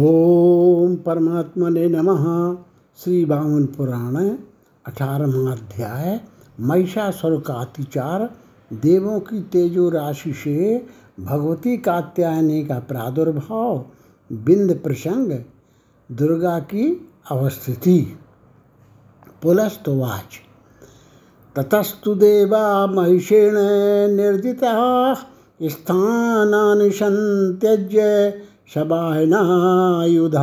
ओम परमात्मने नमः। श्री बामन पुराण 18वां अध्याय महिषासुर का अतिचार, देवों की तेजो राशि से भगवती कात्यायनी का प्रादुर्भाव, बिंद प्रसंग, दुर्गा की अवस्थिति। पुलस्तुवाच ततस्तु देवा महिषेण निर्दिता स्थानानि संत्यज्य शबाहनायुधा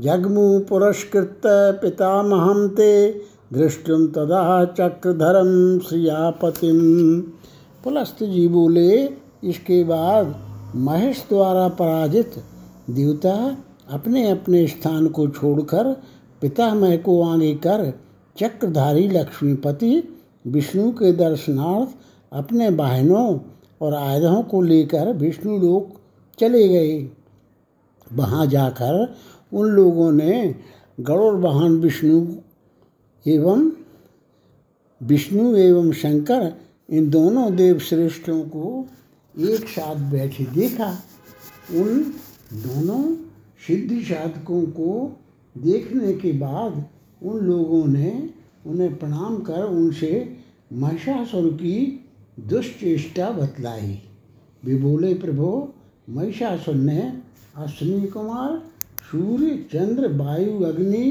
जग्मु पुरस्कृत पितामहं ते दृष्टुं तदा चक्रधरं श्रियापतिं। पुलस्त जी बोले, इसके बाद महेश द्वारा पराजित देवता अपने अपने स्थान को छोड़कर पितामह को आगे कर चक्रधारी लक्ष्मीपति विष्णु के दर्शनार्थ अपने वाहनों और आयुधों को लेकर विष्णु लोक चले गए। वहाँ जाकर उन लोगों ने गरुड़ वाहन विष्णु एवं शंकर इन दोनों देवश्रेष्ठों को एक साथ बैठे देखा। उन दोनों सिद्धि साधकों को देखने के बाद उन लोगों ने उन्हें प्रणाम कर उनसे महिषासुर की दुष्चेष्टा बतलाई। वे बोले, प्रभु, महिषासुर ने अश्विनी कुमार, सूर्य, चंद्र, वायु, अग्नि,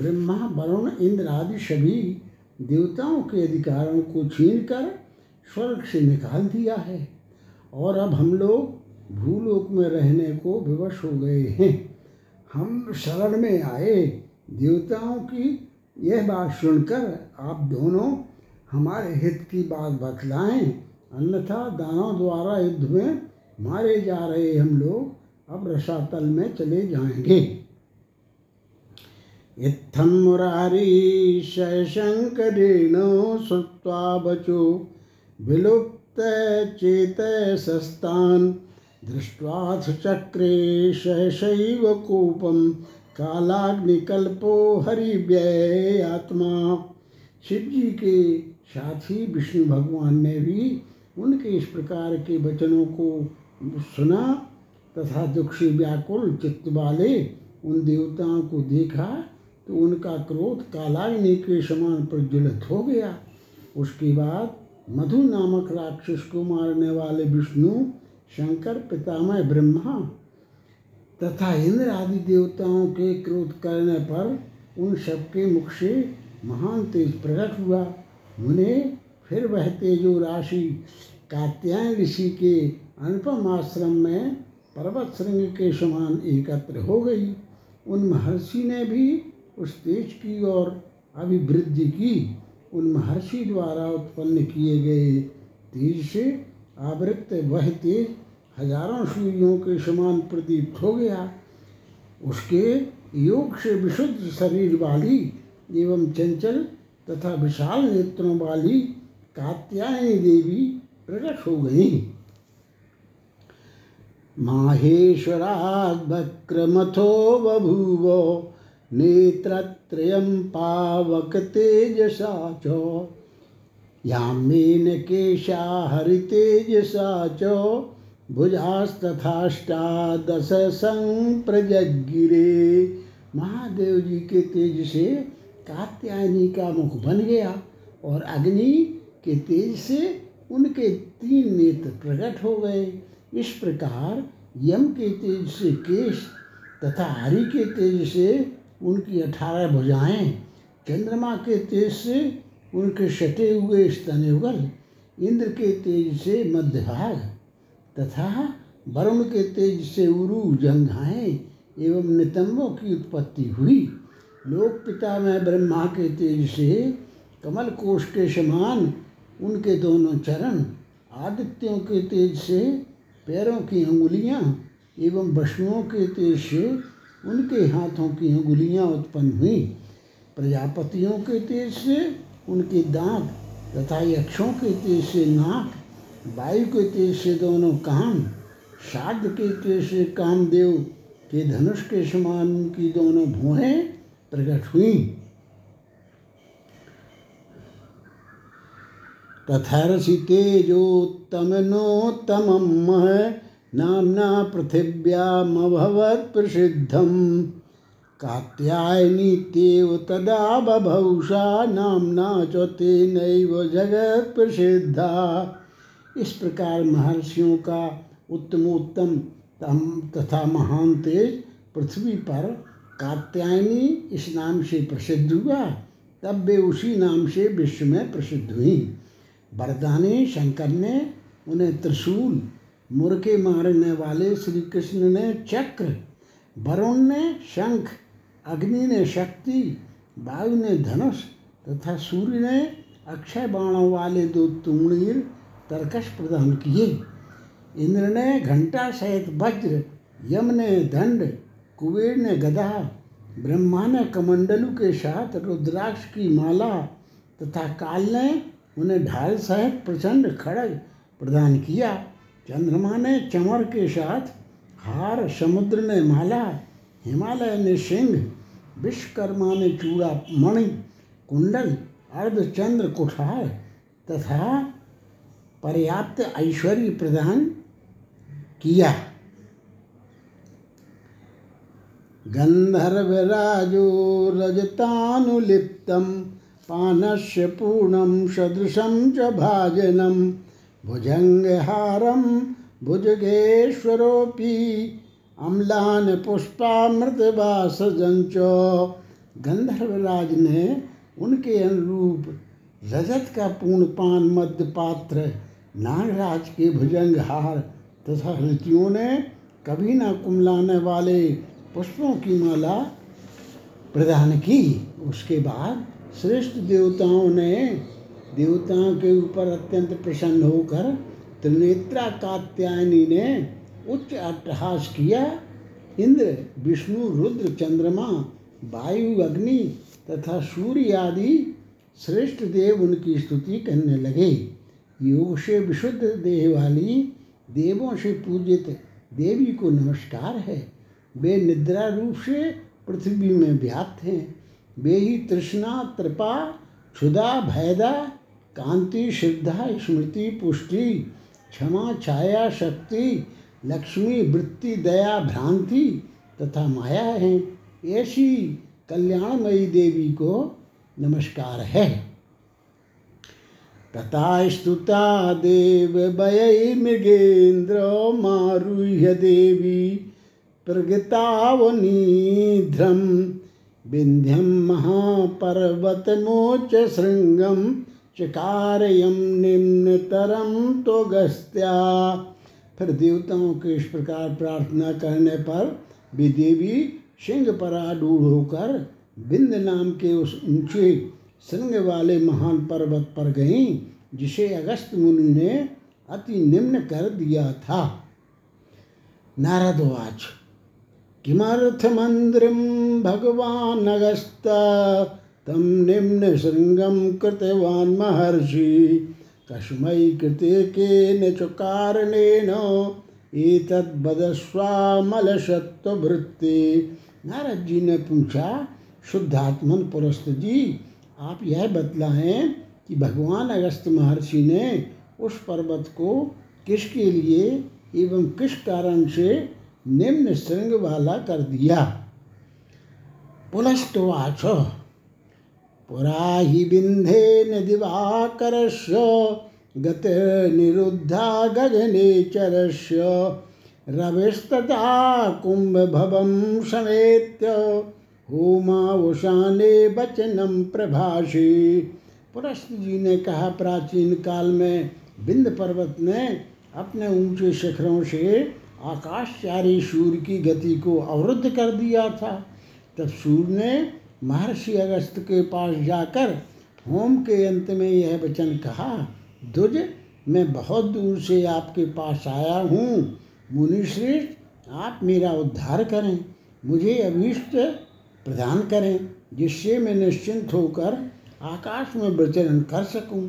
ब्रह्मा, वरुण, इंद्र आदि सभी देवताओं के अधिकारों को छीनकर स्वर्ग से निकाल दिया है और अब हम लोग भूलोक में रहने को विवश हो गए हैं। हम शरण में आए। देवताओं की यह बात सुनकर आप दोनों हमारे हित की बात बतलाएं, अन्यथा दानों द्वारा युद्ध में मारे जा रहे हम लोग अब रसातल में चले जाएंगे। इत्थम मुरारी शंकरेण श्रुत्वा बचो विलुप्त चेत सस्तान दृष्ट्वाथ चक्रे शैव कोपम कालाग्निकल्पो हरिव्यय आत्मा। शिवजी के साथी विष्णु भगवान ने भी उनके इस प्रकार के वचनों को सुना तथा दुख से व्याकुल चित्त वाले उन देवताओं को देखा तो उनका क्रोध कालाग्नि के समान प्रज्वलित हो गया। उसके बाद मधु नामक राक्षस को मारने वाले विष्णु, शंकर, पितामह ब्रह्मा तथा इंद्र आदि देवताओं के क्रोध करने पर उन सबके मुख से महान तेज प्रकट हुआ। उन्हें फिर वह तेजो राशि कात्यायन ऋषि के अनुपम आश्रम में पर्वत श्रृंग के समान एकत्र हो गई। उन महर्षि ने भी उस तेज की ओर अभिवृद्धि की। उन महर्षि द्वारा उत्पन्न किए गए तेज से आवृत्त वह तेज हजारों सूर्यों के समान प्रदीप्त हो गया। उसके योग से विशुद्ध शरीर वाली एवं चंचल तथा विशाल नेत्रों वाली कात्यायनी देवी प्रकट हो गई। माहेश्वराद्भक्रमथो बभूव नेत्रत्रयं पावक तेजसा च यामेन केशा हरितेजसा च भुजास्तथाष्टादश संप्रजगिरे। महादेव जी के तेज से कात्यायनी का मुख बन गया और अग्नि के तेज से उनके तीन नेत्र प्रकट हो गए। इस प्रकार यम के तेज से केश तथा हरि के तेज से उनकी 18 भुजाएं, चंद्रमा के तेज से उनके सटे हुए स्तनयुगल, इंद्र के तेज से मध्यभाग तथा वरुण के तेज से उरु जंघाएं एवं नितंबों की उत्पत्ति हुई। लोक पिता में ब्रह्मा के तेज से कमल कोश के समान उनके दोनों चरण, आदित्यों के तेज से पैरों की अंगुलियां एवं वशुओं के तेज से उनके हाथों की अंगुलियां उत्पन्न हुई। प्रजापतियों के तेज से उनके दांत तथा यक्षों के तेज से नाक, वायु के तेज से दोनों कान, शार्द के तेज से कामदेव के धनुष के समान उनकी दोनों भुहें प्रकट हुई। तथर्षि तेजोत्तमनोत्तमं नाम्ना पृथिव्यामभवत् प्रसिद्धं कात्यायनीत्येव तदा बभूषा नाम्ना च तेनैव जगत् प्रसिद्धा। इस प्रकार महर्षियों का उत्तमोत्तम तथा महान तेज पृथ्वी पर कात्यायनी इस नाम से प्रसिद्ध हुआ। तब वे उसी नाम से विश्व में प्रसिद्ध हुई। वरदानी शंकर ने उन्हें त्रिशूल, मुर्गे मारने वाले श्री कृष्ण ने चक्र, वरुण ने शंख, अग्नि ने शक्ति, वायु ने धनुष तथा सूर्य ने अक्षय बाणों वाले दो तुंगीर तरकश प्रदान किए। इंद्र ने घंटा सहित वज्र, यम ने दंड, कुबेर ने गदा, ब्रह्मा ने कमंडलू के साथ रुद्राक्ष की माला तथा काल ने उन्हें ढाल सहित प्रचंड खड़ग प्रदान किया। चंद्रमा ने चमर के साथ हार, समुद्र ने माला, हिमालय ने सिंह, विश्वकर्मा ने चूड़ा मणि, कुंडल, अर्धचंद्र, कुठार तथा पर्याप्त ऐश्वर्य प्रदान किया। गंधर्वराजो रजतानुलिप्तं पानस्य पूर्णं सदृशं च भाजनं भुजंगहारं भुजगेश्वरोऽपि अम्लान पुष्पामृतभासजं च। गंधर्वराज ने उनके अनुरूप रजत का पूर्ण पान मध्य पात्र, नागराज के भुजंगहार तथा ऋषियों ने कभी ना कुमलाने वाले पुष्पों की माला प्रदान की। उसके बाद श्रेष्ठ देवताओं ने देवताओं के ऊपर अत्यंत प्रसन्न होकर त्रिनेत्रा कात्यायनी ने उच्च अट्टहास किया। इंद्र, विष्णु, रुद्र, चंद्रमा, वायु, अग्नि तथा सूर्य आदि श्रेष्ठ देव उनकी स्तुति करने लगे। योग से विशुद्ध देह वाली देवों से पूजित देवी को नमस्कार है। वे निद्रा रूप से पृथ्वी में व्याप्त हैं। वे ही तृष्णा, कृपा, क्षुधा, भयदा, कांति, श्रद्धा, स्मृति, पुष्टि, क्षमा, छाया, शक्ति, लक्ष्मी, वृत्ति, दया, भ्रांति तथा माया हैं। ऐसी कल्याणमयी देवी को नमस्कार है। तथा स्तुता देव वै मृगेन्द्र मारुह्य देवी प्रगतावनीध्रम विंध्यम महापर्वत मोच श्रृंगम चकारयम निम्नतरम तो गस्त्या। फिर देवताओं के इस प्रकार प्रार्थना करने पर भी देवी सिंह पर आरूढ़ होकर विंध्य नाम के उस ऊंचे श्रृंग वाले महान पर्वत पर गईं, जिसे अगस्त मुनि ने अति निम्न कर दिया था। नारदवाच किमर्थमंद्रिम भगवान अगस्त तम निम्न श्रृंगम कृतवान महर्षि कस्मै कृते केन च कारणेन एतद् वदस्वामलसत्त्वभृत्ते। नारद जी ने पूछा, शुद्धात्मन पुरस्त जी, आप यह बतलाएं कि भगवान अगस्त महर्षि ने उस पर्वत को किसके लिए एवं किस कारण से निम्न श्रृंग वाला कर दिया। पुलस्त्वाच पुरा हि विंधेन दिवाकरस्य गतिरुद्धा गगनेचरस्य रविस्तथा कुंभभवं समेत्य होमावशाने वचनम प्रभाषे। पुरस्त जी ने कहा, प्राचीन काल में विंध्य पर्वत ने अपने ऊंचे शिखरों से आकाशचारी सूर्य की गति को अवरुद्ध कर दिया था। तब सूर्य ने महर्षि अगस्त के पास जाकर होम के अंत में यह वचन कहा, दुज, मैं बहुत दूर से आपके पास आया हूँ। मुनिश्रेष्ठ, आप मेरा उद्धार करें, मुझे अभीष्ट प्रदान करें, जिससे मैं निश्चिंत होकर आकाश में विचरण कर सकूं।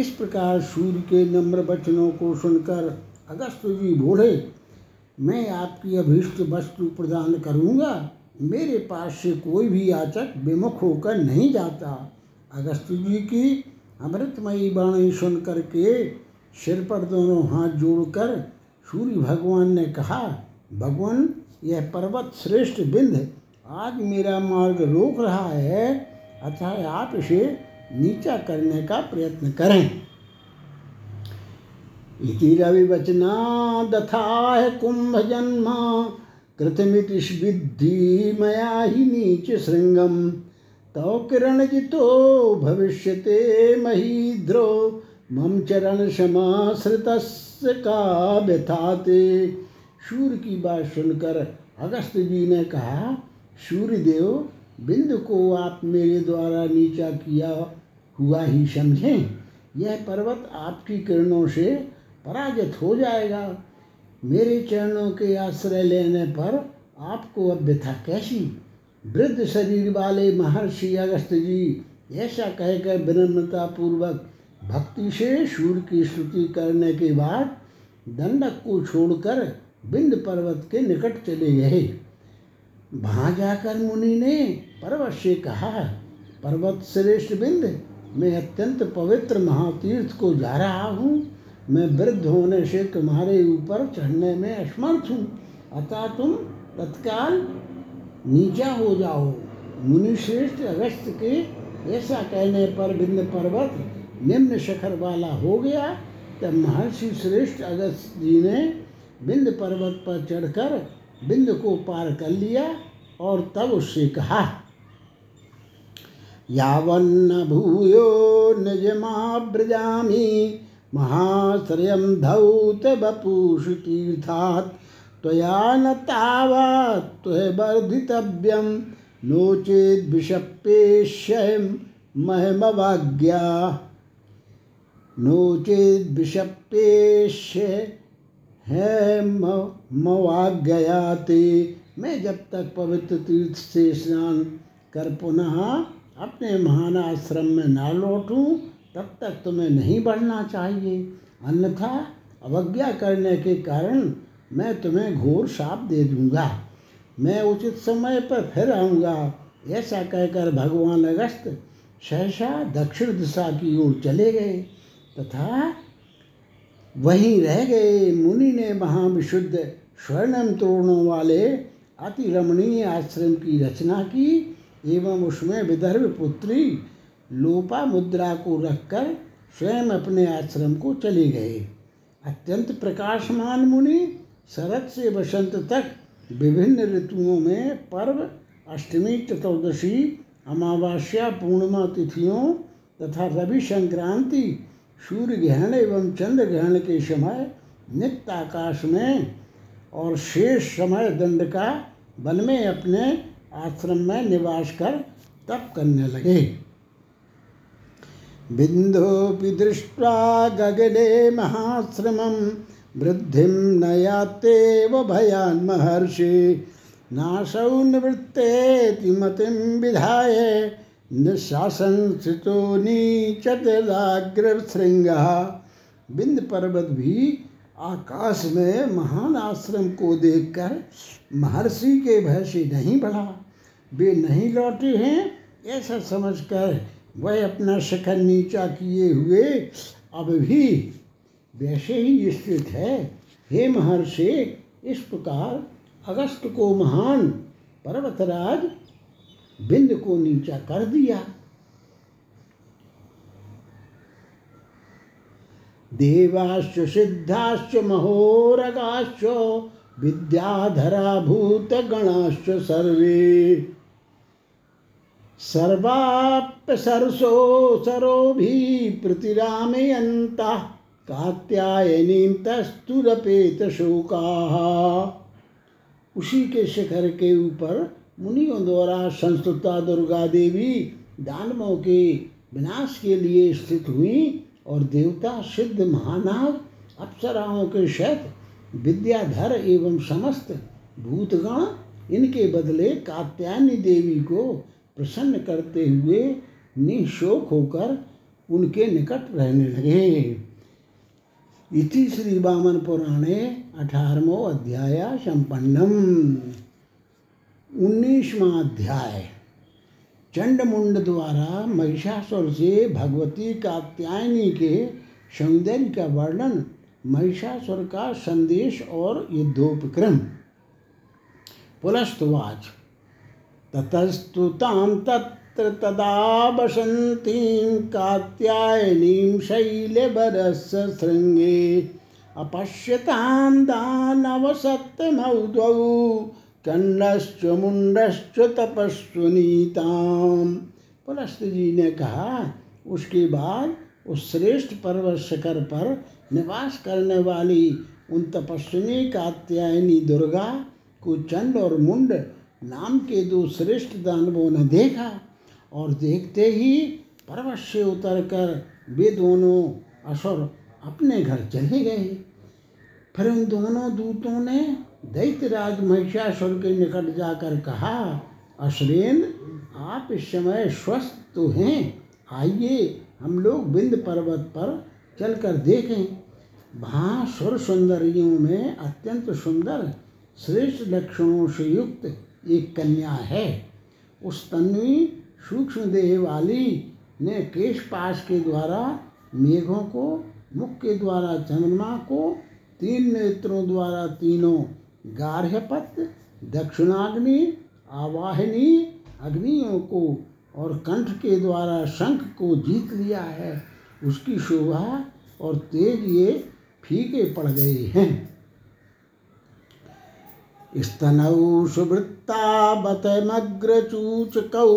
इस प्रकार सूर्य के नम्र वचनों को सुनकर अगस्त जी बोले, मैं आपकी अभीष्ट वस्तु प्रदान करूंगा। मेरे पास से कोई भी याचक विमुख होकर नहीं जाता। अगस्त जी की अमृतमयी वाणी सुनकर के सिर पर दोनों हाथ जोड़कर सूर्य भगवान ने कहा, भगवान यह पर्वत श्रेष्ठ विंध्य आज मेरा मार्ग रोक रहा है, अतः आप इसे नीचा करने का प्रयत्न करें। इति रविवचना दथाह कुंभ जन्मा कृतमिति विद्धि मया ही नीच श्रृंगम तव किरण जितो भविष्यते महीद्रो मम चरण समाश्रितस्य का व्यथाते। सूर्य की बात सुनकर अगस्त जी ने कहा, सूर्यदेव बिंदु को आप मेरे द्वारा नीचा किया हुआ ही समझें, यह पर्वत आपकी किरणों से पराजित हो जाएगा। मेरे चरणों के आश्रय लेने पर आपको अब व्यथा कैसी। वृद्ध शरीर वाले महर्षि अगस्त जी ऐसा कहकर विनम्रतापूर्वक भक्ति से सूर्य की स्तुति करने के बाद दंडक को छोड़कर विंध्य पर्वत के निकट चले गए। वहाँ जाकर मुनि ने पर्वत से कहा, पर्वत श्रेष्ठ विंध्य, मैं अत्यंत पवित्र महातीर्थ को जा रहा हूँ। मैं वृद्ध होने से तुम्हारे ऊपर चढ़ने में असमर्थ हूँ, अतः तुम तत्काल नीचा हो जाओ। मुनि श्रेष्ठ अगस्त के ऐसा कहने पर विंध्य पर्वत निम्न शिखर वाला हो गया। तब महर्षि श्रेष्ठ अगस्त जी ने विंध्य पर्वत पर चढ़कर विंध्य को पार कर लिया और तब उससे कहा, यावन्न भूयो निजमाब्रजामि महाश्रयं धौत वपुषु तीर्थात् त्वया न तावत् त्वय वर्धितव्यं नो चेत् विषप्येष्यं महमवाज्ञा नो चेत् विषप्येष्य है मवाज्ञयाते। मैं जब तक पवित्र तीर्थ से स्नान कर पुनः अपने महान आश्रम में ना लौटूं तब तक तुम्हें नहीं बढ़ना चाहिए, अन्यथा अवज्ञा करने के कारण मैं तुम्हें घोर श्राप दे दूंगा। मैं उचित समय पर फिर आऊँगा। ऐसा कहकर भगवान अगस्त सहसा दक्षिण दिशा की ओर चले गए तथा वहीं रह गए। मुनि ने महाविशुद्ध स्वर्णम तोरणों वाले अति रमणीय आश्रम की रचना की एवं उसमें विदर्भ पुत्री लोपा मुद्रा को रखकर स्वयं अपने आश्रम को चले गए। अत्यंत प्रकाशमान मुनि शरद से वसंत तक विभिन्न ऋतुओं में पर्व, अष्टमी, चतुर्दशी, अमावस्या, पूर्णिमा तिथियों तथा रवि संक्रांति, सूर्य ग्रहण एवं चंद्र ग्रहण के समय नित्य आकाश में और शेष समय दंड का वन में अपने आश्रम में निवास कर तप करने लगे। बिंदोपि दृष्ट्वा गगने महाश्रमं वृद्धिं नयाते व भयान् महर्षि नासौ निवृत्तेति मतिं विधाय निशासन स्थितो नीचतलाग्र श्रृंगा। बिंद पर्वत भी आकाश में महान आश्रम को देखकर महर्षि के भय से नहीं बढ़ा। वे नहीं लौटे हैं ऐसा समझकर वह अपना शिखर नीचा किए हुए अब भी वैसे ही स्थित है। हे महर्षि, इस प्रकार अगस्त को महान पर्वतराज बिंद को नीचा कर दिया। देवाश्च सिद्धाश्च महोरगाश्च विद्याधरा भूत गणाश्च सर्वे सर्वाप्य सरसो सरोभि प्रतिरामयन्तः कात्यायनीं तस्तुरपेत शोकाः। उसी के शिखर के ऊपर मुनियों द्वारा संस्तुता दुर्गा देवी दानवों के विनाश के लिए स्थित हुई और देवता, सिद्ध, महानाग, अप्सराओं के शत, विद्याधर एवं समस्त भूतगण इनके बदले कात्यायनी देवी को प्रसन्न करते हुए निशोक होकर उनके निकट रहने लगे। इति श्री वामन पुराणे 18वां अध्याय संपन्नम। 19वां अध्याय। चंडमुंड द्वारा महिषासुर से भगवती कात्यायनी के सौंदर्य का वर्णन महिषासुर का संदेश और युद्धोपक्रम। पुलस्तुवाच ततस्तु तां तत्र तदा वसन्तीं कात्यायनीं शैलवरस्य श्रृंगे अपश्यतां दानवसत्तमौ द्वौ कन्नश्च मुण्डश्च तपस्विनीताम्। पुलस्त जी ने कहा, उसके बाद उस श्रेष्ठ पर्वत शिखर पर निवास करने वाली उन तपस्विनी कात्यायनी दुर्गा को चंड और मुंड नाम के दो श्रेष्ठ दानवों ने देखा, और देखते ही पर्वत से उतरकर वे दोनों असुर अपने घर चले गए। फिर उन दोनों दूतों ने दैत्यराज महिषासुर के निकट जाकर कहा, असुरेंद्र, आप इस समय स्वस्थ तो हैं, आइए हम लोग विंध्य पर्वत पर चलकर देखें। वहाँ सुर सुंदरियों में अत्यंत सुंदर श्रेष्ठ लक्षणों से युक्त एक कन्या है। उस तन्वी सूक्ष्म देह वाली ने केश पाश के द्वारा मेघों को, मुख के द्वारा चंद्रमा को, तीन नेत्रों द्वारा तीनों गार्हपत, दक्षिणाग्नि, आवाहिनी अग्नियों को और कंठ के द्वारा शंख को जीत लिया है। उसकी शोभा और तेज ये फीके पड़ गए हैं। स्तनौ सुवृत्तावत मग्रचूचकौ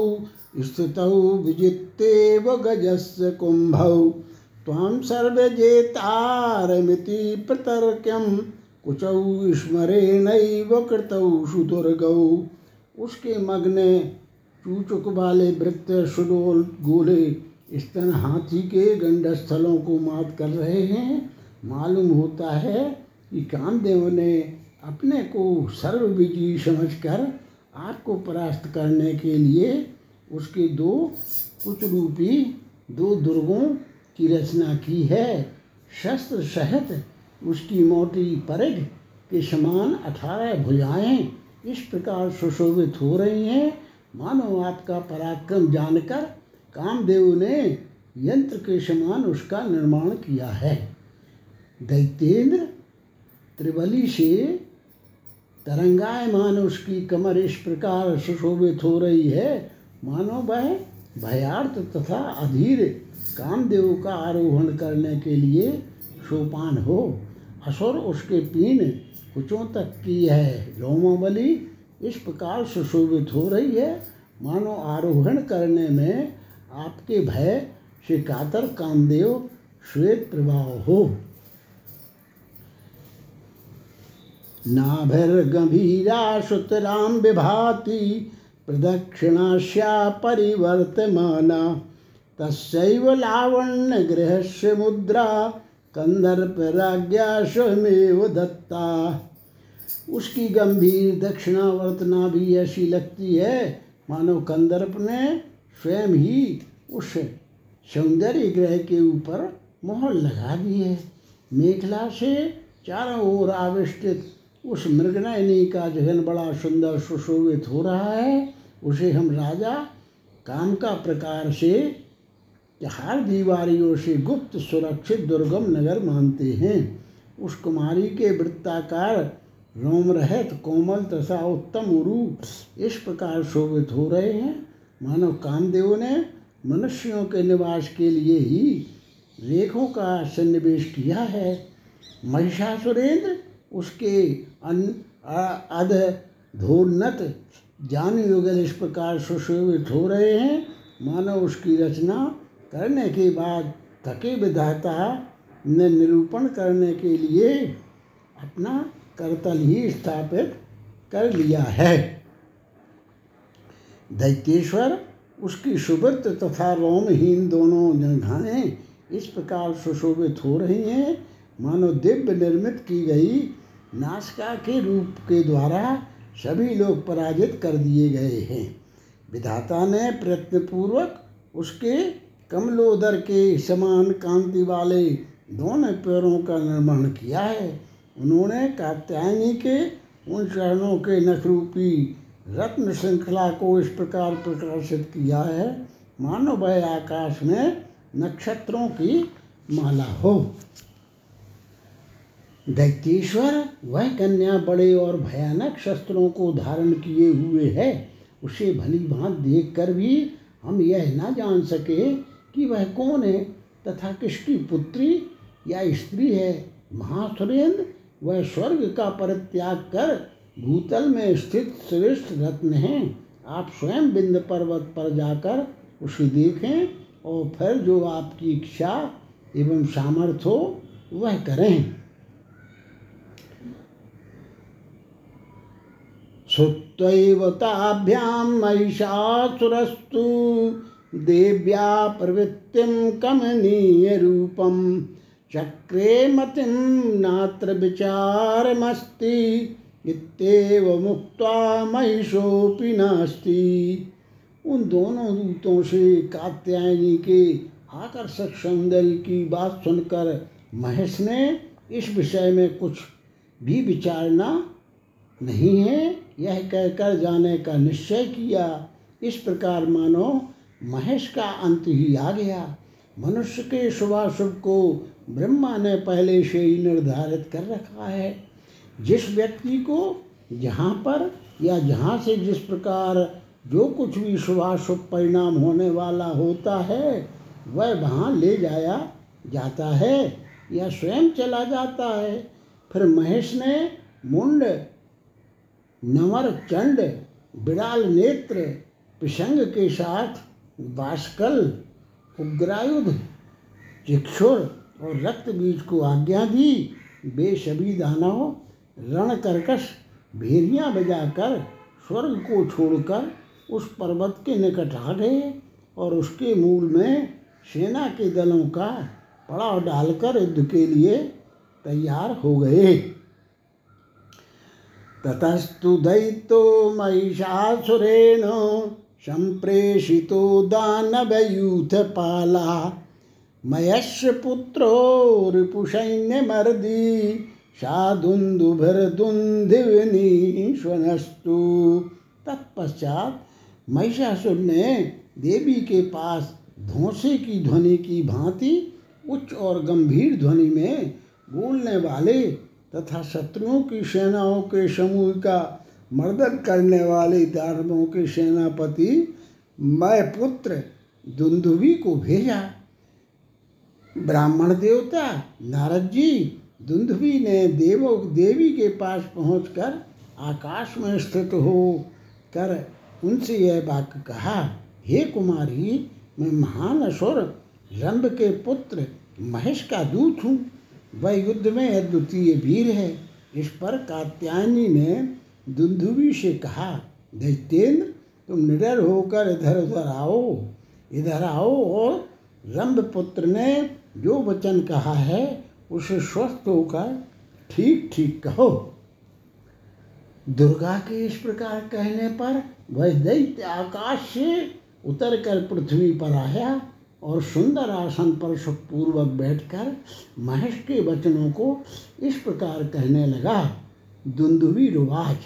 स्थितौ विजित्तेव गजस्य कुम्भौ त्वां सर्वजेतारमिति प्रतर्क्यं कुचौ स्मरेणैव कृतौ सुदुर्गौ। उसके मग ने चूचक वाले वृत्त सुडोल गोले स्तन हाथी के गंडस्थलों को मात कर रहे हैं। मालूम होता है कि कामदेव ने अपने को सर्वविजयी समझकर आपको परास्त करने के लिए उसके दो कुछ रूपी दो दुर्गों की रचना की है। शस्त्र सहित उसकी मोटी परग के समान 18 भुजाएं इस प्रकार सुशोभित हो रही हैं मानो आपका पराक्रम जानकर कामदेव ने यंत्र के समान उसका निर्माण किया है। दैत्येंद्र, त्रिबली से तरंगायमान उसकी कमर इस प्रकार सुशोभित हो रही है मानो वह भयार्त तथा अधीर कामदेव का आरोहण करने के लिए सोपान हो। असुर उसके पीन कुचों तक की है लोमावली इस प्रकार सुशोभित हो रही है मानो आरोहण करने में आपके भय से कातर कामदेव श्वेत प्रभाव हो। नाभिर गंभीरा सुतराम विभाति प्रदक्षिणाश्या परिवर्तमाना तस्यैव लावण्य गृहस्य मुद्रा कंदर्पराज्ञा स्वमेव दत्ता। उसकी गंभीर दक्षिणावर्तना भी ऐसी लगती है मानो कंदर्प ने स्वयं ही उस सौंदर्य ग्रह के ऊपर मोहर लगा दी है। मेखला से चारों ओर आविष्टित उस मृगनयनी का जगन बड़ा सुंदर सुशोभित हो रहा है। उसे हम राजा काम का प्रकार से हर दीवारियों से गुप्त सुरक्षित दुर्गम नगर मानते हैं। उस कुमारी के वृत्ताकार रोम रहित कोमल तथा उत्तम रूप इस प्रकार शोभित हो रहे हैं मानो कामदेव ने मनुष्यों के निवास के लिए ही रेखों का सन्निवेश किया है। महिषासुरेंद्र, उसके अधोन्नत जानुयुगल इस प्रकार सुशोभित हो रहे हैं मानो उसकी रचना करने के बाद थके विधाता ने निरूपण करने के लिए अपना करतल ही स्थापित कर लिया है। दैत्येश्वर, उसकी सुबृत तथा रोमहीन दोनों जंघाएँ इस प्रकार सुशोभित हो रही हैं मानो दिव्य निर्मित की गई नासिका के रूप के द्वारा सभी लोग पराजित कर दिए गए हैं। विधाता ने प्रयत्नपूर्वक उसके कमलोदर के समान कांति वाले दोनों पैरों का निर्माण किया है। उन्होंने कात्यायनी के उन चरणों के नखरूपी रत्न श्रृंखला को इस प्रकार प्रकाशित किया है मानो वह आकाश में नक्षत्रों की माला हो। दैत्येश्वर वह कन्या बड़े और भयानक शस्त्रों को धारण किए हुए है। उसे भली भांत देख कर भी हम यह ना जान सके कि वह कौन है तथा किसकी पुत्री या स्त्री है। महासुरेंद्र वह स्वर्ग का परित्याग कर भूतल में स्थित श्रेष्ठ रत्न हैं। आप स्वयं विंध्य पर्वत पर जाकर उसे देखें और फिर जो आपकी इच्छा एवं सामर्थ्य हो वह करें। सुत्वैवताभ्याम महिषासुरस्तु देव्या प्रवृत्तिम कमनीय रूपम चक्रे मतिम नात्र विचारमस्ति इत्येव मुक्त्वा महिषोऽपि नास्ति। उन दोनों दूतों से कात्यायनी के आकर्षक सौंदर्य की बात सुनकर महिष ने इस विषय में कुछ भी विचारना नहीं है यह कहकर जाने का निश्चय किया। इस प्रकार मानो महेश का अंत ही आ गया। मनुष्य के शुभाशुभ को ब्रह्मा ने पहले से ही निर्धारित कर रखा है। जिस व्यक्ति को जहाँ पर या जहाँ से जिस प्रकार जो कुछ भी शुभाशुभ परिणाम होने वाला होता है वह वहाँ ले जाया जाता है या स्वयं चला जाता है। फिर महेश ने मुंड, नवर चंड, बिड़ाल नेत्र, पिशंग के साथ बाष्कल, उग्रायुध, चिक्षुर और रक्त बीज को आज्ञा दी। वे सभी दानव रण कर्कश भेरियाँ बजाकर स्वर्ग को छोड़कर उस पर्वत के निकट आ गए और उसके मूल में सेना के दलों का पड़ाव डालकर युद्ध के लिए तैयार हो गए। ततस्तु दैत्यो महिषासुरेण संप्रेषितो दानवयूथपाला मयस्य पुत्रो रिपुसैन्यमर्दी साधुन्दुभिर्दुन्दिवनीश्वनस्तु। तत्पश्चात महिषासुर ने देवी के पास धौंसे की ध्वनि की भांति उच्च और गंभीर ध्वनि में बोलने वाले तथा शत्रुओं की सेनाओं के समूह का मर्दन करने वाले दानवों के सेनापति मय पुत्र दुंदुभी को भेजा। ब्राह्मण देवता नारद जी दुंदुभी ने देवी के पास पहुंचकर आकाश में स्थित हो कर उनसे यह वाक्य कहा, हे कुमारी, मैं महान असुर रंभ के पुत्र महेश का दूत हूँ। वह युद्ध में अद्वितीय वीर है। इस पर कात्यायनी ने दुंदुभी से कहा, दैत्येंद्र, तुम निडर होकर इधर आओ और रंभ पुत्र ने जो वचन कहा है उसे स्वस्थ होकर ठीक ठीक कहो। दुर्गा के इस प्रकार कहने पर वह दैत्य आकाश से उतरकर पृथ्वी पर आया और सुंदर आसन पर सुखपूर्वक बैठकर महेश के वचनों को इस प्रकार कहने लगा, दुंदुभिरुवाच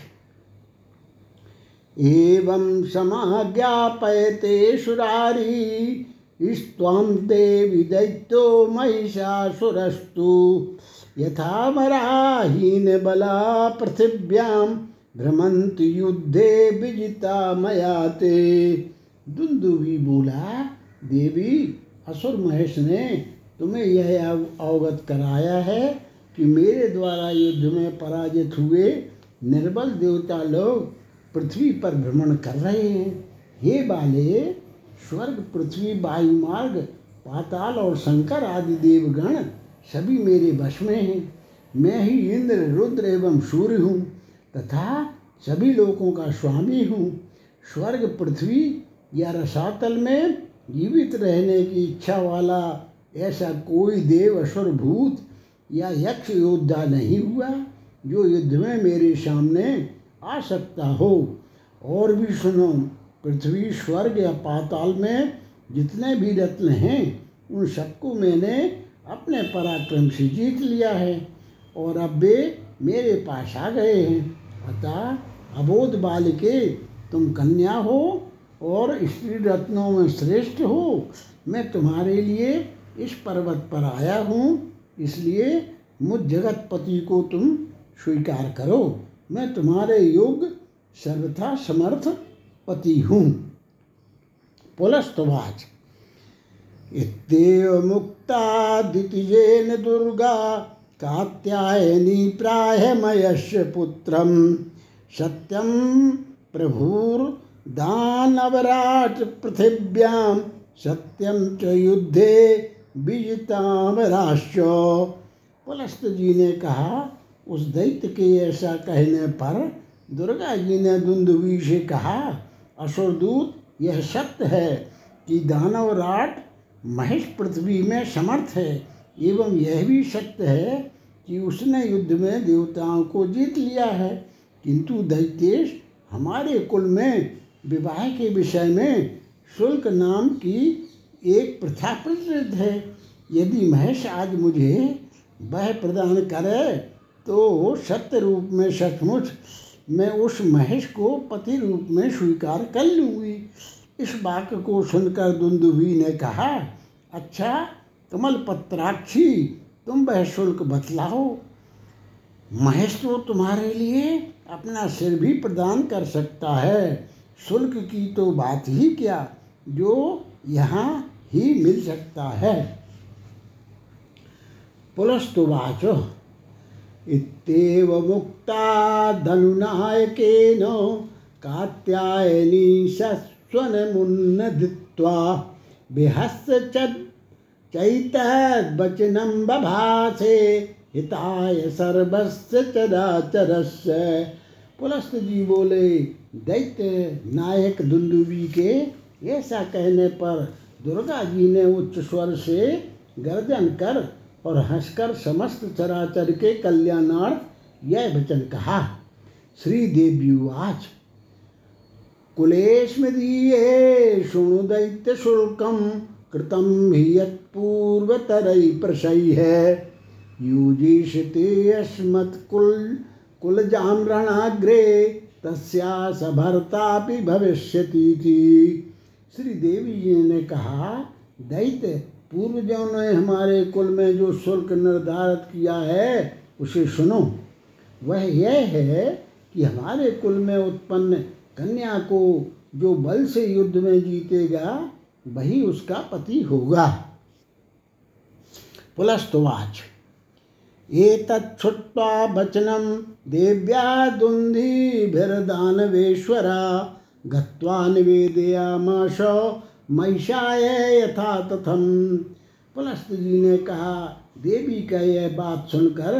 एवं समाज्ञापयते सुरारी स्वाम देवी दैत्यो महिषासुरस्तु यथा मराहीन बला पृथिव्याम भ्रमंत युद्धे विजिता मयाते। दुंदुभी बोला, देवी, असुर महेश ने तुम्हें यह अवगत कराया है कि मेरे द्वारा युद्ध में पराजित हुए निर्बल देवता लोग पृथ्वी पर भ्रमण कर रहे हैं। हे बाले, स्वर्ग, पृथ्वी, वायुमार्ग, पाताल और शंकर आदि देवगण सभी मेरे वश में हैं। मैं ही इंद्र, रुद्र एवं सूर्य हूँ तथा सभी लोगों का स्वामी हूँ। स्वर्ग, पृथ्वी या रसातल में जीवित रहने की इच्छा वाला ऐसा कोई देव, असुर, भूत या यक्ष योद्धा नहीं हुआ जो युद्ध में मेरे सामने आ सकता हो। और भी सुनो, पृथ्वी, स्वर्ग या पाताल में जितने भी रत्न हैं उन सबको मैंने अपने पराक्रम से जीत लिया है और अब वे मेरे पास आ गए हैं। अतः अबोध बालिके, तुम कन्या हो और स्त्री रत्नों में श्रेष्ठ हो। मैं तुम्हारे लिए इस पर्वत पर आया हूँ, इसलिए मुझ जगतपति को तुम स्वीकार करो, मैं तुम्हारे योग्य सर्वथा समर्थ पति हूँ। पुलस्तवाच इत्येव मुक्ता द्वितीयेन दुर्गा कात्यायनी प्राह मयस्य पुत्रम सत्यम प्रभुर दानवराट पृथिव्याम सत्यम च युद्धे विजितामराश्च। पुलस्त जी ने कहा, उस दैत्य के ऐसा कहने पर दुर्गा जी ने दुंदुभी से कहा, असुरदूत यह सत्य है कि दानवराट महिष पृथ्वी में समर्थ है एवं यह भी सत्य है कि उसने युद्ध में देवताओं को जीत लिया है, किंतु दैत्येश हमारे कुल में विवाह के विषय में शुल्क नाम की एक प्रथा प्रचलित है। यदि महेश आज मुझे वह प्रदान करे तो सत्य रूप में सचमुच मैं उस महेश को पति रूप में स्वीकार कर लूँगी। इस वाक्य को सुनकर दुंदुभी ने कहा, अच्छा कमल पत्राक्षी, तुम वह शुल्क बतलाओ। महेश तो तुम्हारे लिए अपना सिर भी प्रदान कर सकता है, शुल्क की तो बात ही क्या, जो यहाँ ही मिल सकता है। पुलस्तुवाच इत्येव मुक्ता धनुनायकेन कात्यायनी सस्वनमुन्नदित्वा बिहस्सच चैतद्वचनं बभासे हिताय सर्वस्य चराचरस्य। पुलस्त जी बोले, दैत्य नायक दुंदुभी के ऐसा कहने पर दुर्गा जी ने उच्च स्वर से गर्जन कर और हंसकर समस्त चराचर के कल्याणार्थ यह वचन कहा। श्री देव्युवाच कुलेश्मदीये शुणु दैत्य शुल्कम कृतम हि यत् पूर्वतरै प्रसै है युजीषते अस्मत् कुल जाम्रणाग्रे तस्या सभर्तापि भविष्यतीति। श्री देवी जी ने कहा, दैत्य पूर्वजों ने हमारे कुल में जो शुल्क निर्धारित किया है उसे सुनो। वह यह है कि हमारे कुल में उत्पन्न कन्या को जो बल से युद्ध में जीतेगा वही उसका पति होगा। पुलस्तवाच एतत् श्रुत्वा वचनं देव्या दुंदुभिर्दानवेश्वरा गत्वा निवेदयामास महिषाय यथा तथम। पुलस्त जी ने कहा, देवी का यह बात सुनकर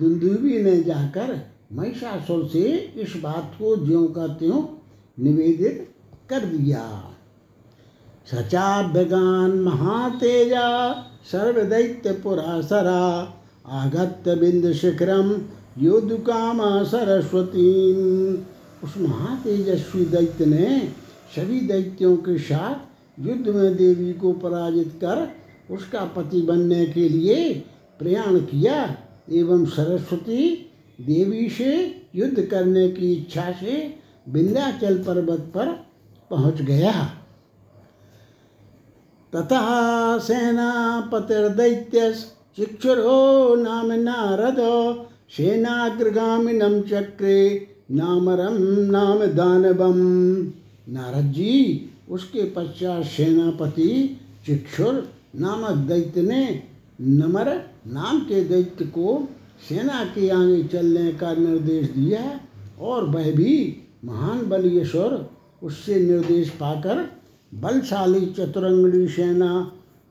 दुंदुभी ने जाकर महिषासुर से इस बात को ज्यों का त्यों निवेदित कर दिया। सचाभ्यगान महातेजा सर्वदैत्यपुरासरा आगत्य बिंद शिखरम योदुकामा सरस्वती। उस महातेजस्वी दैत्य ने सभी दैत्यों के साथ युद्ध में देवी को पराजित कर उसका पति बनने के लिए प्रयाण किया एवं सरस्वती देवी से युद्ध करने की इच्छा से विंध्याचल पर्वत पर पहुंच गया। ततः सेनापतिर्दैत्यस्य चिक्षुरो नाम नारद सेनाग्रगामिनं चक्रे नामरम नाम दानवम। नारद जी, उसके पश्चात सेनापति चिक्षुर नामक दैत्य ने नमर नाम के दैत्य को सेना के आगे चलने का निर्देश दिया और वह भी महान बलीश्वर उससे निर्देश पाकर बलशाली चतुरंगड़ी सेना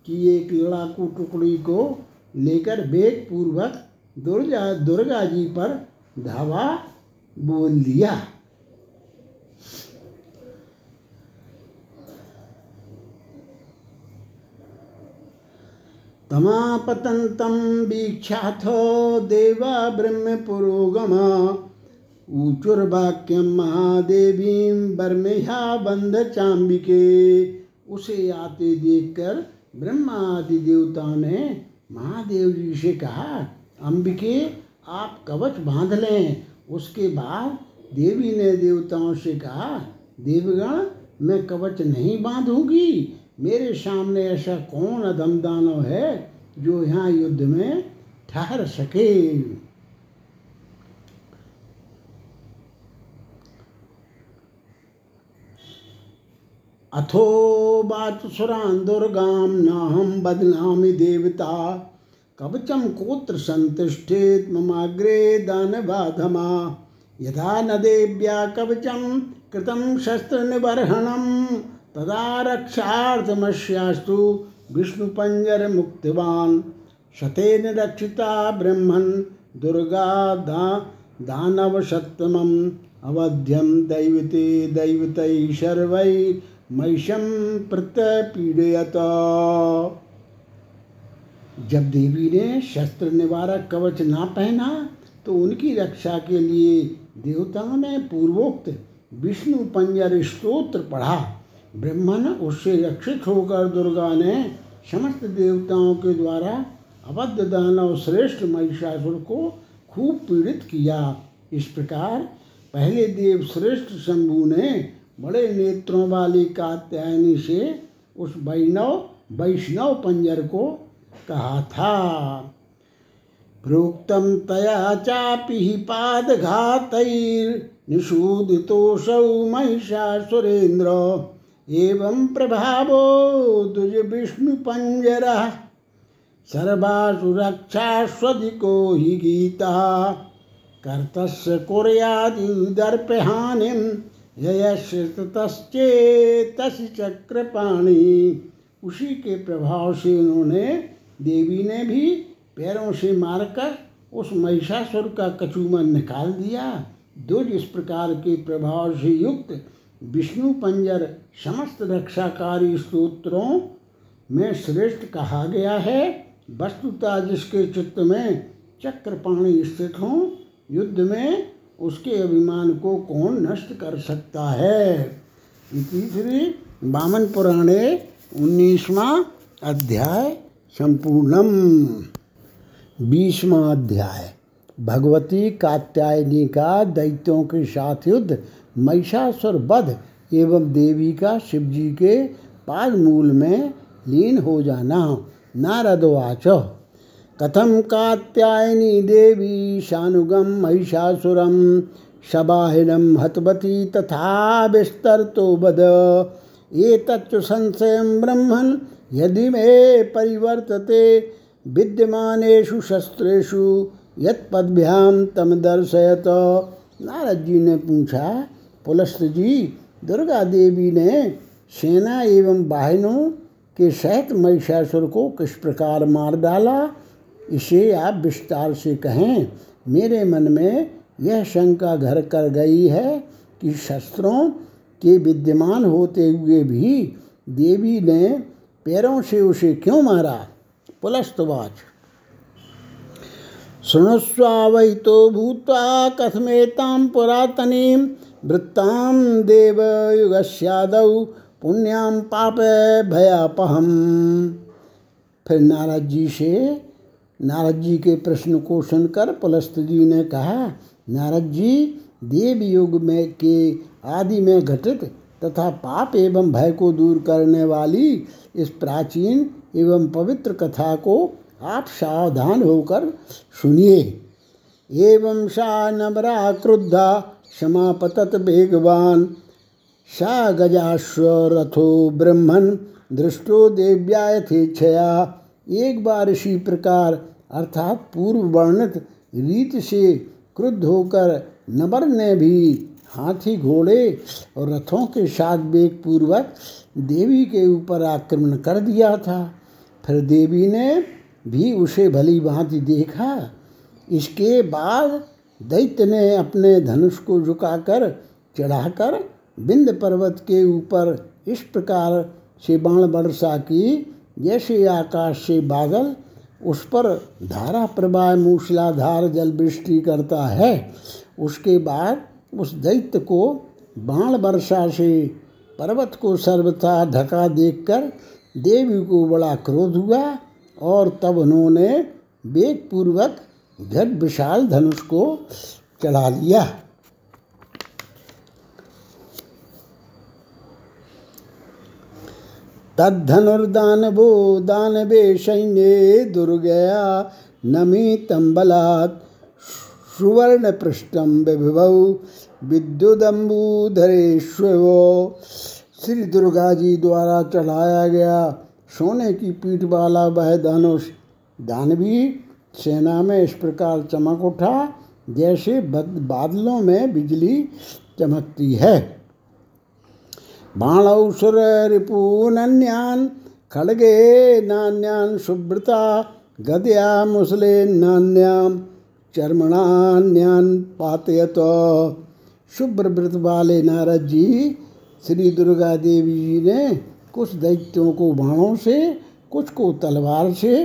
की एक लड़ाकू टुकड़ी को लेकर वेग पूर्वक दुर्गा जी पर धावा बोल दिया। तमापतंतं वीक्षाथो देवा ब्रह्म पुरोगमा ऊचुर्वाक्यं महादेवीं बर्मेहा बंध चाम्बिके। उसे आते देखकर ब्रह्मा आदि देवताओं ने महादेव जी से कहा, अंबिके आप कवच बांध लें। उसके बाद देवी ने देवताओं से कहा, देवगण मैं कवच नहीं बांधूंगी, मेरे सामने ऐसा कौन अधम दानव है जो यहाँ युद्ध में ठहर सके। अथो वाचसुरान् दुर्गां नाहं बदनामि देवता कवचं कोत्र संतिष्ठेत् ममाग्रे दानवाधमा यदा न देव्या कवचं कृतं शस्त्रनिबर्हणं तदा रक्षार्थमस्यास्तु विष्णुपञ्जरमुक्तवान् शतेन रक्षिता ब्रह्मन् दुर्गा दानवशत्तमम् अवध्यं दैवते दैवतै शर्वै महिषं प्रत्यपीडयत। जब देवी ने शस्त्र निवारक कवच ना पहना तो उनकी रक्षा के लिए देवताओं ने पूर्वोक्त विष्णु पंजर स्तोत्र पढ़ा। ब्रह्मा ने उससे रक्षित होकर दुर्गा ने समस्त देवताओं के द्वारा अवध दानव श्रेष्ठ महिषासुर को खूब पीड़ित किया। इस प्रकार पहले देव श्रेष्ठ शंभु ने बड़े नेत्रों वाली कात्यायनी से उस वैष्णव पंजर को कहा था। प्रोक्तम तया चापि पादघातैर्निषूदितोऽसौ महिषासुरेन्द्र एवं प्रभावो द्विज विष्णुपञ्जरः सर्वासु रक्षास्वधिको हि गीता कर्तस्य कुर्याद्दर्पहानिं यस्य ततश्चेतसि चक्रपाणि। उसी के प्रभाव से उन्होंने देवी ने भी पैरों से मारकर उस महिषासुर का कचूमन निकाल दिया। दुर्ज इस प्रकार के प्रभाव से युक्त विष्णु पंजर समस्त रक्षाकारी स्तोत्रों में श्रेष्ठ कहा गया है। वस्तुतः जिसके चित्त में चक्रपाणि स्थित हों युद्ध में उसके अभिमान को कौन नष्ट कर सकता है। तीसरी वामन पुराणे 19वां अध्याय संपूर्णम। 20वां अध्याय भगवती कात्यायनी का दैत्यों के साथ युद्ध, महिषासुर वध एवं देवी का शिवजी के पादमूल में लीन हो जाना। नारदवाच कथम कात्यायनी देवी शानुगम महिषासुरम शबाहिनम हतवती तथा विस्तरतो वद। एतच्च संशयं ब्रह्मन् यदि मे परिवर्तते विद्यमानेषु शस्त्रेषु यत्पद्भ्यां तम दर्शयत। नारद जी ने पूछा, पुलस्त जी, दुर्गा देवी ने सेना एवं वाहनों के सहित महिषासुर को किस प्रकार मार डाला, इसे आप विस्तार से कहें। मेरे मन में यह शंका घर कर गई है कि शस्त्रों के विद्यमान होते हुए भी देवी ने पैरों से उसे क्यों मारा। पुलस्तवाच शृणुस्वावहितो भूत्वा कथमेतां पुरातनीं वृत्तां देवयुगस्यादौ पुण्यां पापे भयापहम्। फिर नारद जी के प्रश्न को सुनकर पुलस्त जी ने कहा, नारद जी, देवयुग में के आदि में घटित तथा पाप एवं भय को दूर करने वाली इस प्राचीन एवं पवित्र कथा को आप सावधान होकर सुनिए। एवं सा नम्रा क्रुद्धा समापतत वेगवान सा गजाश्वरथो ब्रह्मन् दृष्टो देव्या यथेच्छया। एक बार इसी प्रकार अर्थात पूर्व वर्णित रीत से क्रुद्ध होकर नम्र ने भी हाथी, घोड़े और रथों के साथ वेग पूर्वक देवी के ऊपर आक्रमण कर दिया था। फिर देवी ने भी उसे भली भांति देखा। इसके बाद दैत्य ने अपने धनुष को झुकाकर चढ़ाकर विंध्य पर्वत के ऊपर इस प्रकार से बाण वर्षा की जैसे आकाश से बादल उस पर धारा प्रवाह मूसलाधार जलवृष्टि करता है। उसके बाद उस दैत्य को बाण वर्षा से पर्वत को सर्वथा ढका देखकर देवी को बड़ा क्रोध हुआ और तब उन्होंने वेगपूर्वक झट विशाल धनुष को चढ़ा लिया। तद्धनुर्दानवो दानवे सैन्ये दुर्गया न मे तंबलात् सुवर्णपृष्ठं विभवौ विद्युदम्बूधरेश्वो। श्री दुर्गा जी द्वारा चढ़ाया गया सोने की पीठ वाला वह धनुष दानवी सेना में इस प्रकार चमक उठा जैसे बादलों में बिजली चमकती है। बाणौसुर रिपूनन्यान खड़गे नान्यान सुभ्रता गदया मुसले नान्याम चर्मणान्यान पातयत। शुभ्र व्रत वाले नारद जी श्री दुर्गा देवी जी ने कुछ दैत्यों को बाणों से, कुछ को तलवार से,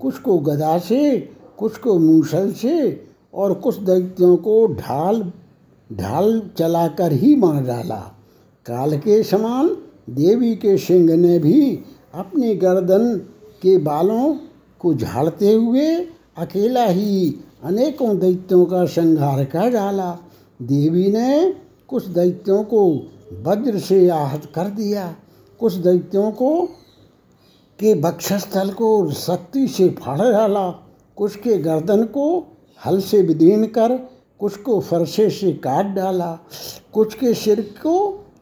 कुछ को गदा से, कुछ को मूसल से और कुछ दैत्यों को ढाल चलाकर ही मार डाला। काल के समान देवी के सिंह ने भी अपनी गर्दन के बालों को झाड़ते हुए अकेला ही अनेकों दैत्यों का संहार कर डाला। देवी ने कुछ दैत्यों को वज्र से आहत कर दिया, कुछ दैत्यों को के वक्षस्थल को शक्ति से फाड़ डाला, कुछ के गर्दन को हल से विदीर्ण कर कुछ को फरसे से काट डाला, कुछ के सिर को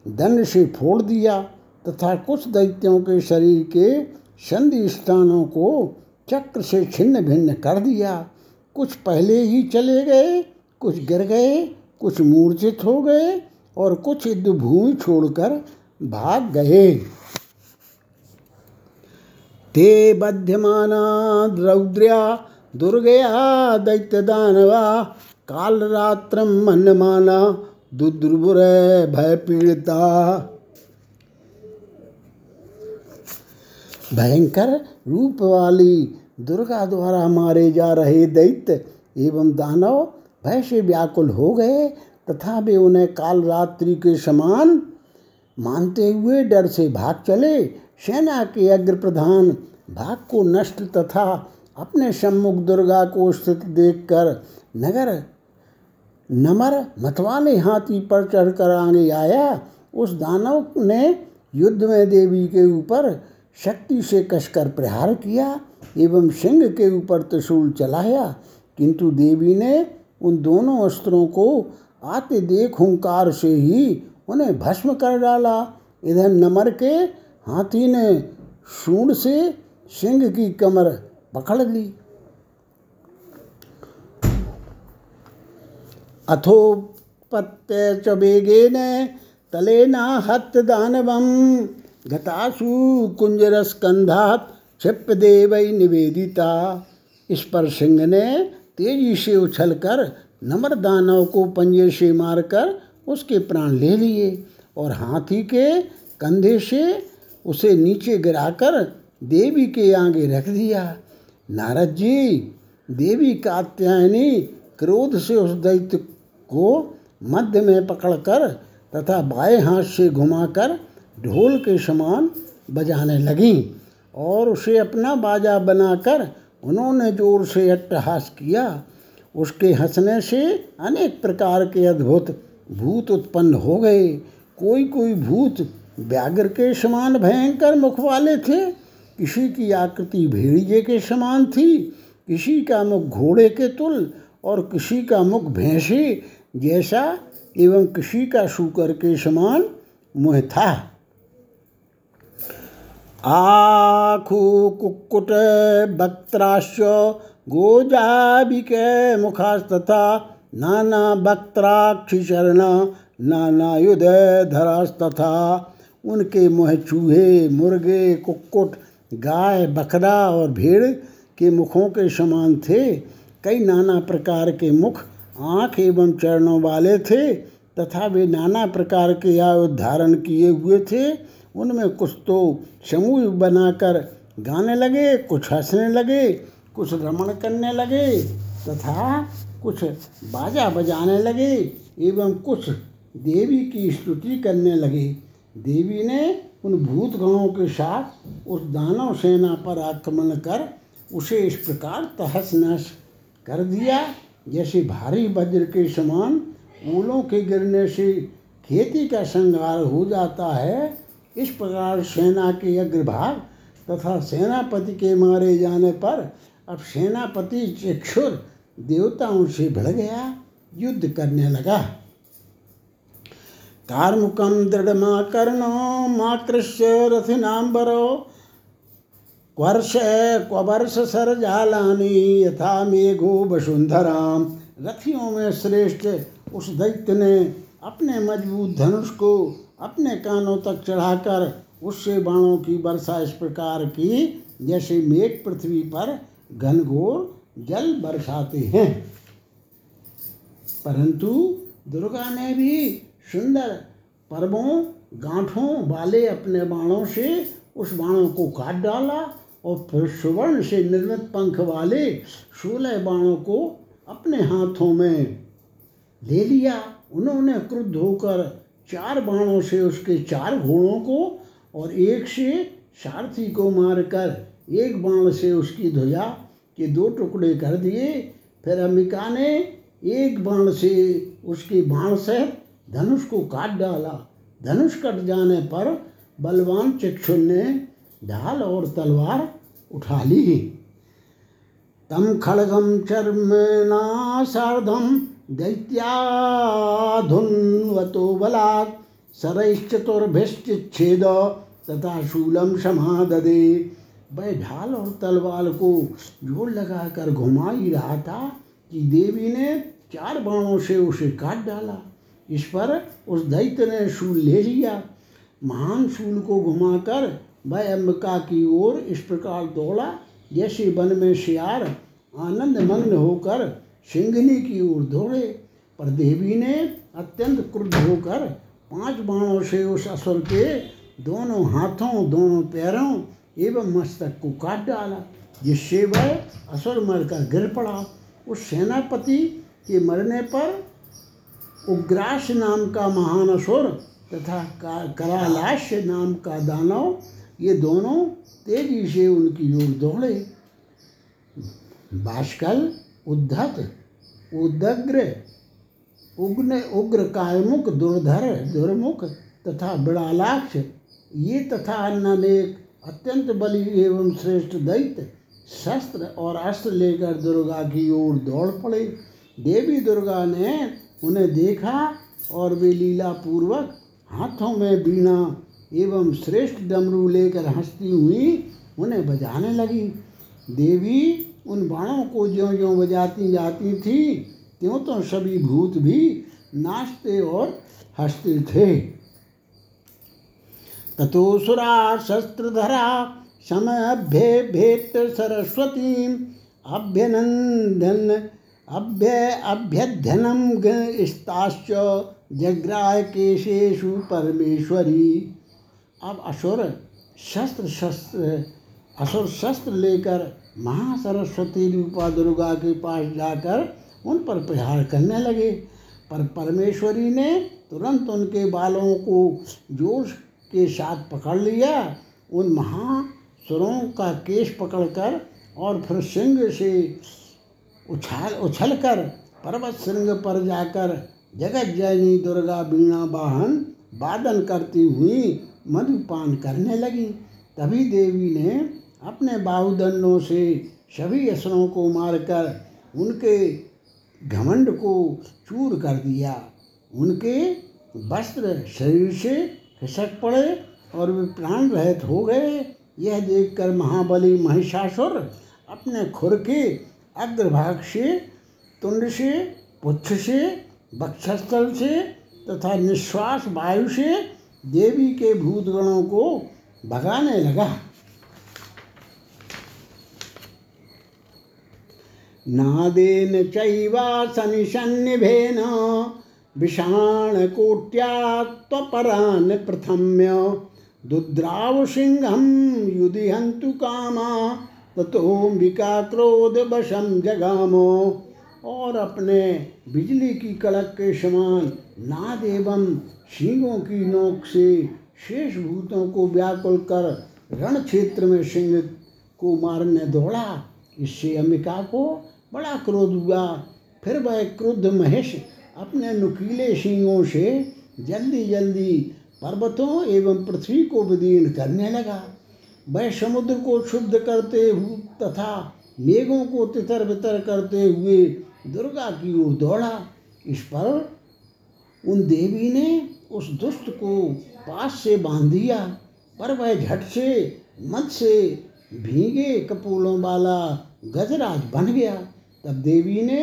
दंड से फोड़ दिया तथा कुछ दैत्यों के शरीर के संधि स्थानों को चक्र से छिन्न भिन्न कर दिया। कुछ पहले ही चले गए, कुछ गिर गए, कुछ मूर्छित हो गए और कुछ युद्धभूमि छोड़कर भाग गए। ते बध्यमाना रौद्र्या दुर्गया दैत्य दानवा कालरात्रं मन्यमाना दुद्रुबुर भय पीड़िता। भयंकर रूप वाली दुर्गा द्वारा मारे जा रहे दैत्य एवं दानव भय से व्याकुल हो गए तथा वे उन्हें कालरात्रि के समान मानते हुए डर से भाग चले। सेना के अग्र प्रधान भाग को नष्ट तथा अपने सम्मुख दुर्गा को स्थित देखकर नगर नमर मतवाले हाथी पर चढ़कर आगे आया। उस दानव ने युद्ध में देवी के ऊपर शक्ति से कसकर प्रहार किया एवं सिंह के ऊपर त्रिशूल चलाया, किंतु देवी ने उन दोनों अस्त्रों को आते देख हुंकार से ही उन्हें भस्म कर डाला। इधर नमर के हाथी ने सूंड से सिंह की कमर पकड़ ली। अथोपत्य च वेगेन तलेनाहत दानवं गतासु कुंजरस्कंधात् क्षिप्यदेवै निवेदिता। इस पर सिंह ने तेजी से उछलकर नम्र दानव को पंजे से मारकर उसके प्राण ले लिए और हाथी के कंधे से उसे नीचे गिराकर देवी के आगे रख दिया। नारद जी, देवी कात्यायनी क्रोध से उस दैत्य को मध्य में पकड़कर तथा बाएं हाथ से घुमाकर ढोल के समान बजाने लगीं और उसे अपना बाजा बनाकर उन्होंने जोर से अट्टहास किया। उसके हंसने से अनेक प्रकार के अद्भुत भूत उत्पन्न हो गए। कोई कोई भूत व्याघ्र के समान भयंकर मुख वाले थे, किसी की आकृति भेड़िए के समान थी, किसी का मुख घोड़े के तुल और किसी का मुख भैंसे जैसा एवं किसी का शूकर के समान मुँह था। आखु कुक्कुट वक्त्राश्च गोजाबिक मुखास्तथा नाना वक्त्राक्षिचरण नाना युध धरास्तथा। उनके मुँह चूहे, मुर्गे, कुक्कुट, गाय, बकरा और भेड़ के मुखों के समान थे। कई नाना प्रकार के मुख, आँख एवं चरणों वाले थे तथा वे नाना प्रकार के आयुध धारण किए हुए थे। उनमें कुछ तो समूह बनाकर गाने लगे, कुछ हंसने लगे, कुछ रमण करने लगे तथा कुछ बाजा बजाने लगे एवं कुछ देवी की स्तुति करने लगे। देवी ने उन भूतगणों के साथ उस दानव सेना पर आक्रमण कर उसे इस प्रकार तहस नहस कर दिया जैसे भारी वज्र के समान ओलों के गिरने से खेती का संहार हो जाता है। इस प्रकार सेना के अग्रभाग तथा सेनापति के मारे जाने पर अब सेनापति चक्षुर देवताओं से भिड़ गया, युद्ध करने लगा। कार्मुकम दृढ़माकर्णो माकृष्य रथिनाम्बरो क्वर्ष क्वर्ष सरजालानी यथा मेघो वसुंधराम। रथियों में श्रेष्ठ उस दैत्य ने अपने मजबूत धनुष को अपने कानों तक चढ़ाकर उससे बाणों की वर्षा इस प्रकार की जैसे मेघ पृथ्वी पर घनघोर जल बरसाते हैं। परंतु दुर्गा ने भी सुंदर पर्वों गांठों वाले अपने बाणों से उस बाणों को काट डाला और फिर सुवर्ण से निर्मित पंख वाले 16 बाणों को अपने हाथों में ले लिया। उन्होंने क्रुद्ध होकर 4 बाणों से उसके 4 घोड़ों को और 1 से सारथी को मारकर 1 बाण से उसकी ध्वजा के 2 टुकड़े कर दिए। फिर अंबिका ने 1 बाण से उसके बाण सहित धनुष को काट डाला। धनुष कट जाने पर बलवान चक्षुर ने ढाल और तलवार उठा ली। तम खड़गम चर्मणा सार्धम दैत्याधुन्वतो बलात् सरैश्चतुर्भिश्चिच्छेद तथा शूलम समाददे। वह ढाल और तलवार को जोर लगाकर घुमा ही रहा था कि देवी ने 4 बाणों से उसे काट डाला। इस पर उस दैत्य ने शूल ले लिया। महान शूल को घुमाकर वह अंबिका की ओर इस प्रकार दौड़ा जैसे वन में शियार आनंद मग्न होकर सिंघनी की ओर दौड़े। पर देवी ने अत्यंत क्रुद्ध होकर 5 बाणों से उस असुर के दोनों हाथों दोनों पैरों एवं मस्तक को काट डाला, जिससे वह असुर मरकर गिर पड़ा। उस सेनापति के मरने पर उग्रास नाम का महान असुर तथा करालाश नाम का दानव ये दोनों तेजी से उनकी ओर दौड़े। बाष्कल उद्धत उदग्र उग्न उग्र कायमुख दुर्धर दुर्मुख तथा बिड़ालाक्ष ये तथा अन्य अनेक अत्यंत बली एवं श्रेष्ठ दैत्य शस्त्र और अस्त्र लेकर दुर्गा की ओर दौड़ पड़े। देवी दुर्गा ने उन्हें देखा और वे लीला पूर्वक हाथों में बीणा एवं श्रेष्ठ डमरू लेकर हंसती हुई उन्हें बजाने लगी। देवी उन बाणों को ज्यों ज्यों बजाती जाती थी त्यों तो सभी भूत भी नाचते और हंसते थे। ततोसुरा शस्त्रधरा समभ्ये भेट सरस्वती अभ्यनंदन अभ्यध्यनम गश्ताश्च जग्राय केशेषु परमेश्वरी। अब असुर शस्त्र लेकर महासरस्वती रूपा दुर्गा के पास जाकर उन पर प्रहार करने लगे। पर परमेश्वरी ने तुरंत उनके बालों को जोश के साथ पकड़ लिया, उन महासुरों का केश पकड़कर और फिर सिंह से उछलकर पर्वत श्रृंग पर जाकर जगत जयनी दुर्गा वीणा वाहन वादन करती हुई मधुपान करने लगी। तभी देवी ने अपने बाहुदंडों से सभी असुरों को मारकर उनके घमंड को चूर कर दिया। उनके वस्त्र शरीर से खिसक पड़े और वे प्राण रहित हो गए। यह देखकर महाबली महिषासुर अपने खुर के अग्रभाग से तुंड से पुच्छ से वक्षस्थल से तथा निश्वास वायु से देवी के भूतगणों को भगाने लगा। नादेन चैवा सनिशन्निभेन विषाण कोट्या त्वपरान् प्रथम्य दुद्राव सिंहम युदिहंतु कामा ततोम्बिका क्रोध वशम जगामो। और अपने बिजली की कड़क के समान नाद एवं सिंहों की नोक से शेष भूतों को व्याकुल कर रण क्षेत्र में सिंह को मारने दौड़ा। इससे अंबिका को बड़ा क्रोध हुआ। फिर वह क्रुद्ध महेश अपने नुकीले सिंहों से जल्दी जल्दी पर्वतों एवं पृथ्वी को विदीर्ण करने लगा। वह समुद्र को क्षुब्ध करते हुए तथा मेघों को तितर बितर करते हुए दुर्गा की ओर दौड़ा। इस पर उन देवी ने उस दुष्ट को पास से बांध दिया, पर वह झट से मद से भीगे कपूलों वाला गजराज बन गया। तब देवी ने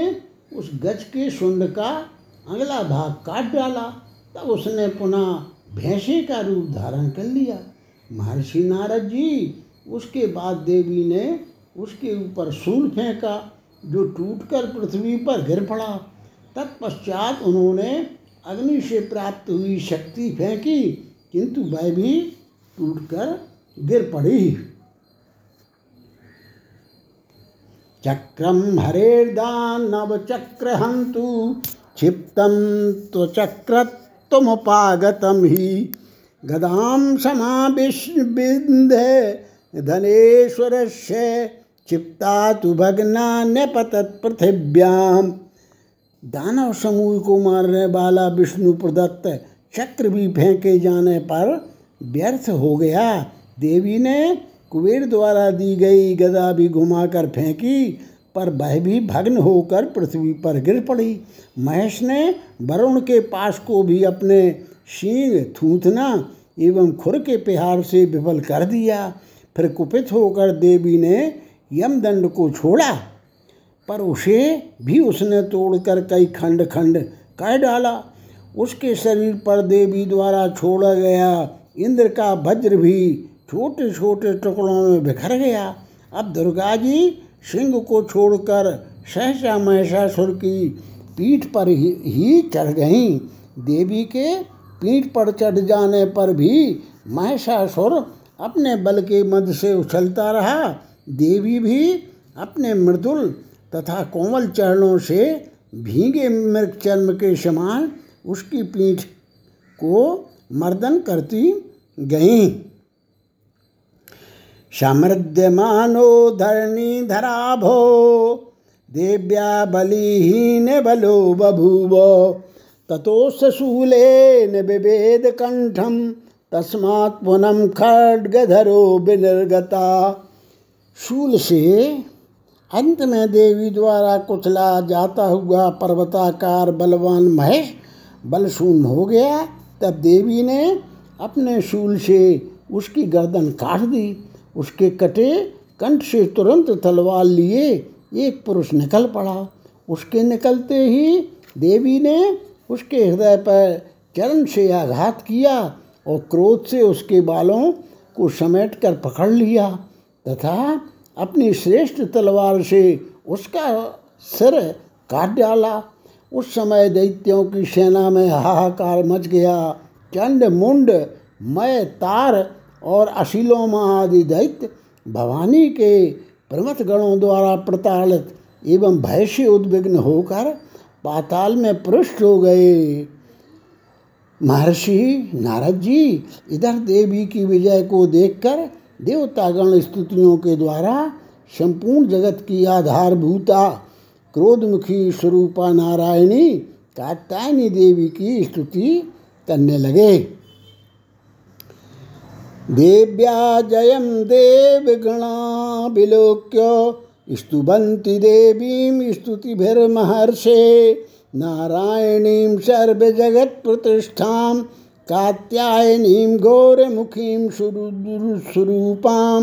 उस गज के सुंड का अगला भाग काट डाला, तब उसने पुनः भैंसे का रूप धारण कर लिया। महर्षि नारद जी, उसके बाद देवी ने उसके ऊपर शूल फेंका जो टूटकर पृथ्वी पर गिर पड़ा। तत्पश्चात उन्होंने अग्नि से प्राप्त हुई शक्ति फेंकी, किंतु वह भी टूटकर गिर पड़ी। चक्रम हरेर्दानव चक्रहंतु क्षिप्तम तो चक्रत्तमुपागतम ही गदाम समाविश्विन्दे धनेश्वरस्य क्षिप्ता तु भगना नपतत् पृथिव्याम। दानव समूह को मारने वाला विष्णु प्रदत्त चक्र भी फेंके जाने पर व्यर्थ हो गया। देवी ने कुबेर द्वारा दी गई गदा भी घुमाकर फेंकी, पर वह भी भग्न होकर पृथ्वी पर गिर पड़ी। महेश ने वरुण के पास को भी अपने सींग थूथना एवं खुर के प्रहार से विफल कर दिया। फिर कुपित होकर देवी ने यमदंड को छोड़ा, पर उसे भी उसने तोड़कर कई खंड खंड कर डाला। उसके शरीर पर देवी द्वारा छोड़ा गया इंद्र का वज्र भी छोटे छोटे टुकड़ों में बिखर गया। अब दुर्गा जी सिंह को छोड़कर सहसा महिषासुर की पीठ पर ही चढ़ गईं। देवी के पीठ पर चढ़ जाने पर भी महिषासुर अपने बल के मद से उछलता रहा। देवी भी अपने मृदुल तथा कोमल चरणों से भीगे मृग चर्म के समान उसकी पीठ को मर्दन करती गईं। समृद्धमानो धरणी धराभो देव्या बलिहीन बलो बभूव ततो सशूलेन विभेद कंठम तस्मात् पुनः खड्गधरो विनिर्गता। शूल से अंत में देवी द्वारा कुचला जाता हुआ पर्वताकार बलवान महेश बलशून्य हो गया। तब देवी ने अपने शूल से उसकी गर्दन काट दी। उसके कटे कंठ से तुरंत तलवार लिए एक पुरुष निकल पड़ा। उसके निकलते ही देवी ने उसके हृदय पर चरण से आघात किया और क्रोध से उसके बालों को समेटकर पकड़ लिया तथा अपनी श्रेष्ठ तलवार से उसका सिर काट डाला। उस समय दैत्यों की सेना में हाहाकार मच गया। चंड मुंड मय तार और अशिलोमा आदि दैत्य भवानी के प्रमथ गणों द्वारा प्रताड़ित एवं भय से उद्विग्न होकर पाताल में पृष्ठ हो गए। महर्षि नारद जी, इधर देवी की विजय को देखकर देवतागण स्तुतियों के द्वारा संपूर्ण जगत की आधारभूता क्रोधमुखी स्वरूपा नारायणी कात्यायनी देवी की स्तुति करने लगे। देव्या जयम देवगणा विलोक्य स्तुवन्ति देवीं स्तुतिभिर्महर्षे नारायणीं सर्वजगत्प्रतिष्ठां कात्यायनीं घोरमुखीं सुरूपां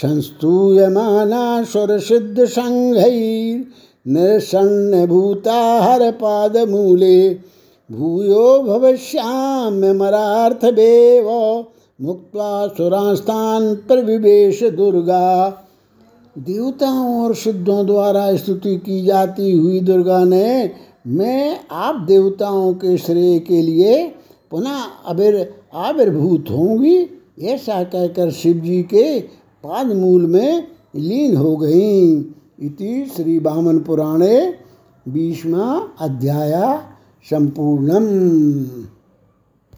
संस्तूयमाना सुरसिद्धसंघैर्निसन्नभूता हरपादमूले भूयो भविष्याम्यमरार्थमेव मुक्त्वा सुरांस्तान् प्रविवेश दुर्गा। देवताओं और सिद्धों द्वारा स्तुति की जाती हुई दुर्गा ने मैं आप देवताओं के श्रेय के लिए पुनः आविर्भूत होंगी, ऐसा कहकर शिव जी के पादमूल में लीन हो गईं। इति श्री वामन पुराणे 20वां अध्याय संपूर्णम्।